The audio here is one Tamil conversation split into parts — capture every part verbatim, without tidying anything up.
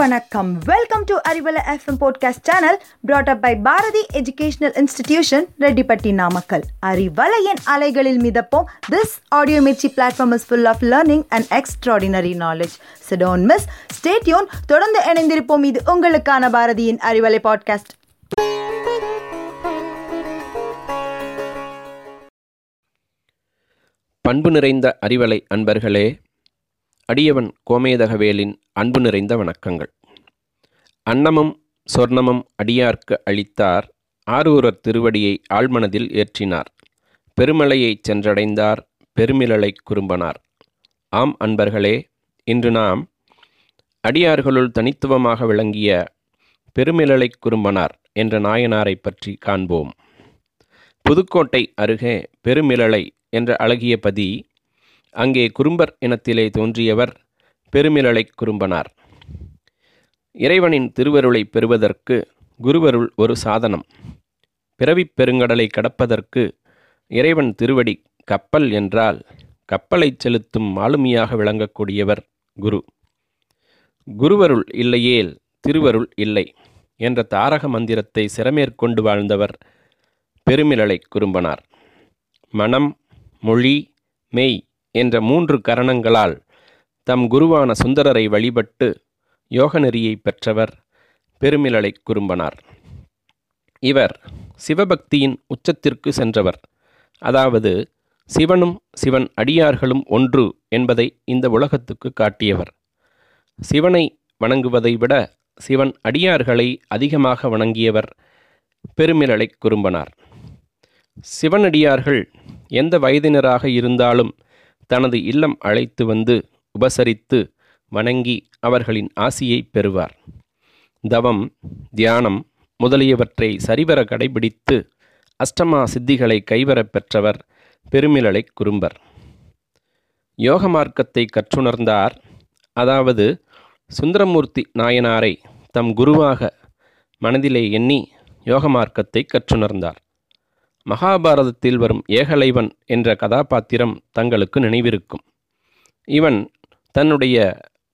வணக்கம். Welcome to Arivalai FM podcast channel brought up by Bharathi educational institution, Rettipatti, Namakkal. Arivalai என் அலைகளில் மிதப்போம். This audio Mirchi platform is full of learning and extraordinary knowledge. So don't miss, stay tuned. தொடர்ந்து இணைந்திருப்போம். இது உங்களுக்கான பாரதியின் அறிவலை பாட்காஸ்ட். பண்பு நிறைந்த அறிவலை அன்பர்களே, அடியவன் கோமேதகவேலின் அன்பு நிறைந்த வணக்கங்கள். அன்னமும் சொர்ணமும் அடியார்க்கு அளித்தார், ஆரூரர் திருவடியை ஆழ்மனதில் ஏற்றினார், பெருமலையை சென்றடைந்தார் பெருமிழலை குறும்பனார். ஆம் அன்பர்களே, இன்று நாம் அடியார்களுள் தனித்துவமாக விளங்கிய பெருமிழலை குறும்பனார் என்ற நாயனாரை பற்றி காண்போம். புதுக்கோட்டை அருகே பெருமிழலை என்ற அழகிய பதி, அங்கே குறும்பர் இனத்திலே தோன்றியவர் பெருமிழலை குறும்பனார். இறைவனின் திருவருளை பெறுவதற்கு குருவருள் ஒரு சாதனம். பிறவிப் பெருங்கடலை கடப்பதற்கு இறைவன் திருவடி கப்பல் என்றால் கப்பலை செலுத்தும் மாலுமியாக விளங்கக்கூடியவர் குரு. குருவருள் இல்லையேல் திருவருள் இல்லை என்ற தாரக மந்திரத்தை சிறமேற்கொண்டு வாழ்ந்தவர் பெருமிழலை குறும்பனார். மனம், மொழி, மெய் என்ற மூன்று கரணங்களால் தம் குருவான சுந்தரரை வழிபட்டு யோக நெறியை பெற்றவர் பெருமிழலை குறும்பனார். இவர் சிவபக்தியின் உச்சத்திற்கு சென்றவர். அதாவது சிவனும் சிவன் அடியார்களும் ஒன்று என்பதை இந்த உலகத்துக்கு காட்டியவர். சிவனை வணங்குவதை விட சிவன் அடியார்களை அதிகமாக வணங்கியவர் பெருமிழலை குறும்பனார். சிவனடியார்கள் எந்த வயதினராக இருந்தாலும் தனது இல்லம் அழைத்து வந்து உபசரித்து வணங்கி அவர்களின் ஆசியை பெறுவார். தவம், தியானம் முதலியவற்றை சரிவர கடைபிடித்து அஷ்டமா சித்திகளை கைவரப் பெற்றவர் பெருமிழலை குறும்பர். யோக மார்க்கத்தை கற்றுணர்ந்தார். அதாவது சுந்தரமூர்த்தி நாயனாரை தம் குருவாக மனதிலே எண்ணி யோக மார்க்கத்தை கற்றுணர்ந்தார். மகாபாரதத்தில் வரும் ஏகலைவன் என்ற கதாபாத்திரம் தங்களுக்கு நினைவிருக்கும். இவன் தன்னுடைய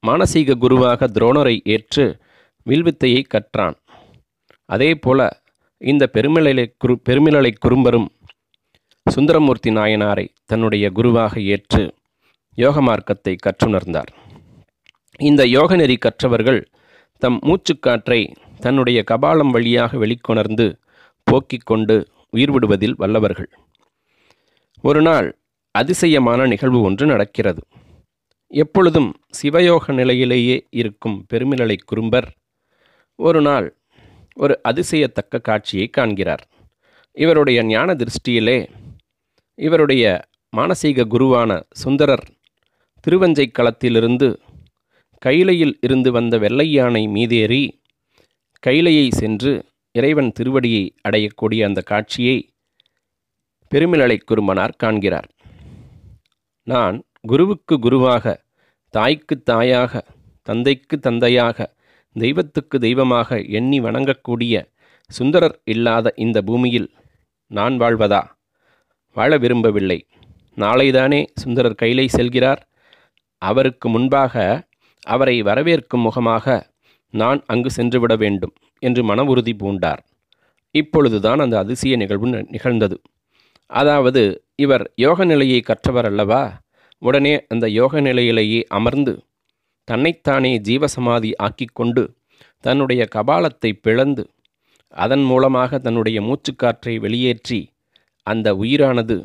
மானசீக குருவாக துரோணரை ஏற்று வில்வித்தையை கற்றான். அதேபோல இந்த பெருமிழலை குரு பெருமிழலை குறும்பரும் சுந்தரமூர்த்தி நாயனாரை தன்னுடைய குருவாக ஏற்று யோக மார்க்கத்தை கற்றுணர்ந்தார். இந்த யோக நெறி கற்றவர்கள் தம் மூச்சுக்காற்றை தன்னுடைய கபாலம் வழியாக வெளிக்கொணர்ந்து போக்கிக் கொண்டு உயிர் விடுவதில் வல்லவர்கள். ஒரு நாள் அதிசயமான நிகழ்வு ஒன்று நடக்கிறது. எப்பொழுதும் சிவயோக நிலையிலேயே இருக்கும் பெருமிழலை குறும்பர் ஒரு நாள் ஒரு அதிசயத்தக்க காட்சியை காண்கிறார். இவருடைய ஞான திருஷ்டியிலே இவருடைய மானசீக குருவான சுந்தரர் திருவஞ்சை களத்திலிருந்து கைலையில் இருந்து வந்த வெள்ளை யானை மீதேறி கைலையை சென்று இறைவன் திருவடியை அடையக்கூடிய அந்த காட்சியை பெருமிழலை குறும்பனார் காண்கிறார். நான் குருவுக்கு குருவாக, தாய்க்கு தாயாக, தந்தைக்கு தந்தையாக, தெய்வத்துக்கு தெய்வமாக எண்ணி வணங்கக்கூடிய சுந்தரர் இல்லாத இந்த பூமியில் நான் வாழ்வதா? வாழ விரும்பவில்லை. நாளைதானே சுந்தரர் கைலை செல்கிறார். அவருக்கு முன்பாக அவரை வரவேற்கும் முகமாக நான் அங்கு சென்றுவிட வேண்டும் என்று மன உறுதி பூண்டார். இப்பொழுதுதான் அந்த அதிசய நிகழ்வு நிகழ்ந்தது. அதாவது இவர் யோக நிலையை கற்றவர் அல்லவா? உடனே அந்த யோக நிலையிலேயே அமர்ந்து தன்னைத்தானே ஜீவசமாதி ஆக்கிக்கொண்டு தன்னுடைய கபாலத்தை பிளந்து அதன் மூலமாக தன்னுடைய மூச்சுக்காற்றை வெளியேற்றி அந்த உயிரானது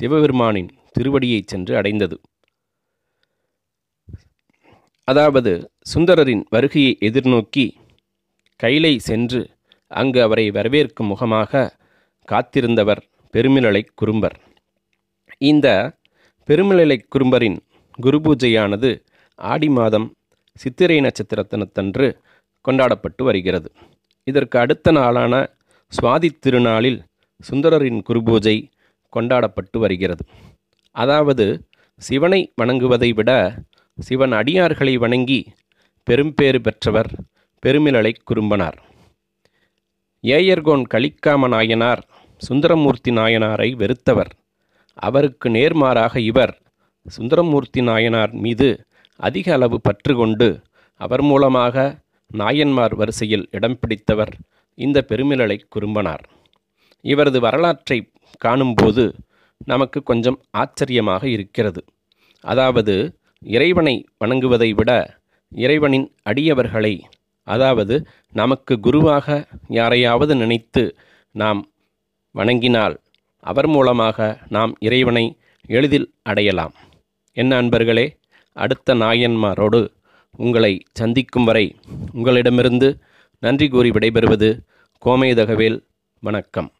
சிவபெருமானின் திருவடியை சென்று அடைந்தது. அதாவது சுந்தரரின் வருகையை எதிர்நோக்கி கைலை சென்று அங்கு அவரை வரவேற்கும் முகமாக காத்திருந்தவர் பெருமிழலை குறும்பர். இந்த பெருமிழலை குறும்பரின் குருபூஜையானது ஆடி மாதம் சித்திரை நட்சத்திரத்தினத்தன்று கொண்டாடப்பட்டு வருகிறது. இதற்கு அடுத்த நாளான சுவாதி திருநாளில் சுந்தரரின் குருபூஜை கொண்டாடப்பட்டு வருகிறது. அதாவது சிவனை வணங்குவதை விட சிவன் அடியார்களை வணங்கி பெரும்பேறு பெற்றவர் பெருமிழலை குறும்பனார். ஏயர்கோன் கலிக்காம நாயனார் சுந்தரமூர்த்தி நாயனாரை வெறுத்தவர். அவருக்கு நேர்மாறாக இவர் சுந்தரமூர்த்தி நாயனார் மீது அதிக அளவு பற்று கொண்டு அவர் மூலமாக நாயன்மார் வரிசையில் இடம் பிடித்தவர் இந்த பெருமிழலை குறும்பனார். இவரது வரலாற்றை காணும்போது நமக்கு கொஞ்சம் ஆச்சரியமாக இருக்கிறது. அதாவது இறைவனை வணங்குவதை விட இறைவனின் அடியவர்களை, அதாவது நமக்கு குருவாக யாரையாவது நினைத்து நாம் வணங்கினால் அவர் மூலமாக நாம் இறைவனை எளிதில் அடையலாம். என்ன அன்பர்களே, அடுத்த நாயன்மாரோடு உங்களை சந்திக்கும் வரை உங்களிடமிருந்து நன்றி கூறி விடைபெறுவது கோமேதகவேல். வணக்கம்.